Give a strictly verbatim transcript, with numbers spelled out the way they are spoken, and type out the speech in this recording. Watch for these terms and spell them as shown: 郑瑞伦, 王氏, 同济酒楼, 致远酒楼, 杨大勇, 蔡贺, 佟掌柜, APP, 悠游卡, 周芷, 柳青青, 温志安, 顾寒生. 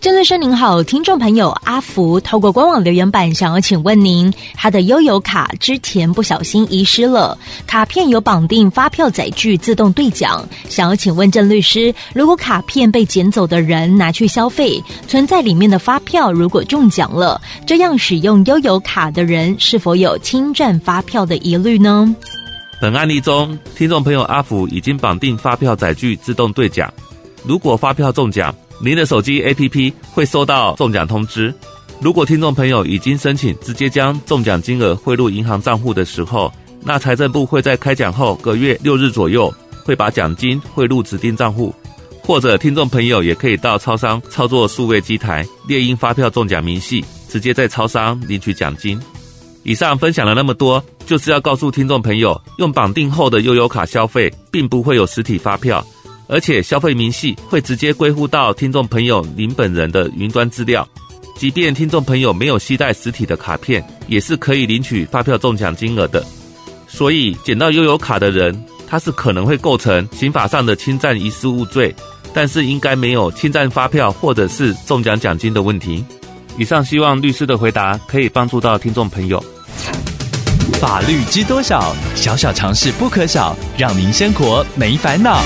郑律师您好，听众朋友阿福透过官网留言板想要请问您，他的悠游卡之前不小心遗失了，卡片有绑定发票载具自动兑奖，想要请问郑律师，如果卡片被捡走的人拿去消费，存在里面的发票如果中奖了，这样使用悠游卡的人是否有侵占发票的疑虑呢？本案例中，听众朋友阿福已经绑定发票载具自动兑奖，如果发票中奖，您的手机 A P P 会收到中奖通知。如果听众朋友已经申请直接将中奖金额汇入银行账户的时候，那财政部会在开奖后隔月六日左右会把奖金汇入指定账户，或者听众朋友也可以到超商操作数位机台列印发票中奖明细，直接在超商领取奖金。以上分享了那么多，就是要告诉听众朋友，用绑定后的悠游卡消费并不会有实体发票，而且消费明细会直接归户到听众朋友您本人的云端资料，即便听众朋友没有携带实体的卡片，也是可以领取发票中奖金额的。所以捡到悠游卡的人，他是可能会构成刑法上的侵占遗失物罪，但是应该没有侵占发票或者是中奖奖金的问题。以上希望律师的回答可以帮助到听众朋友。法律知多少，小小常识不可少，让您生活没烦恼。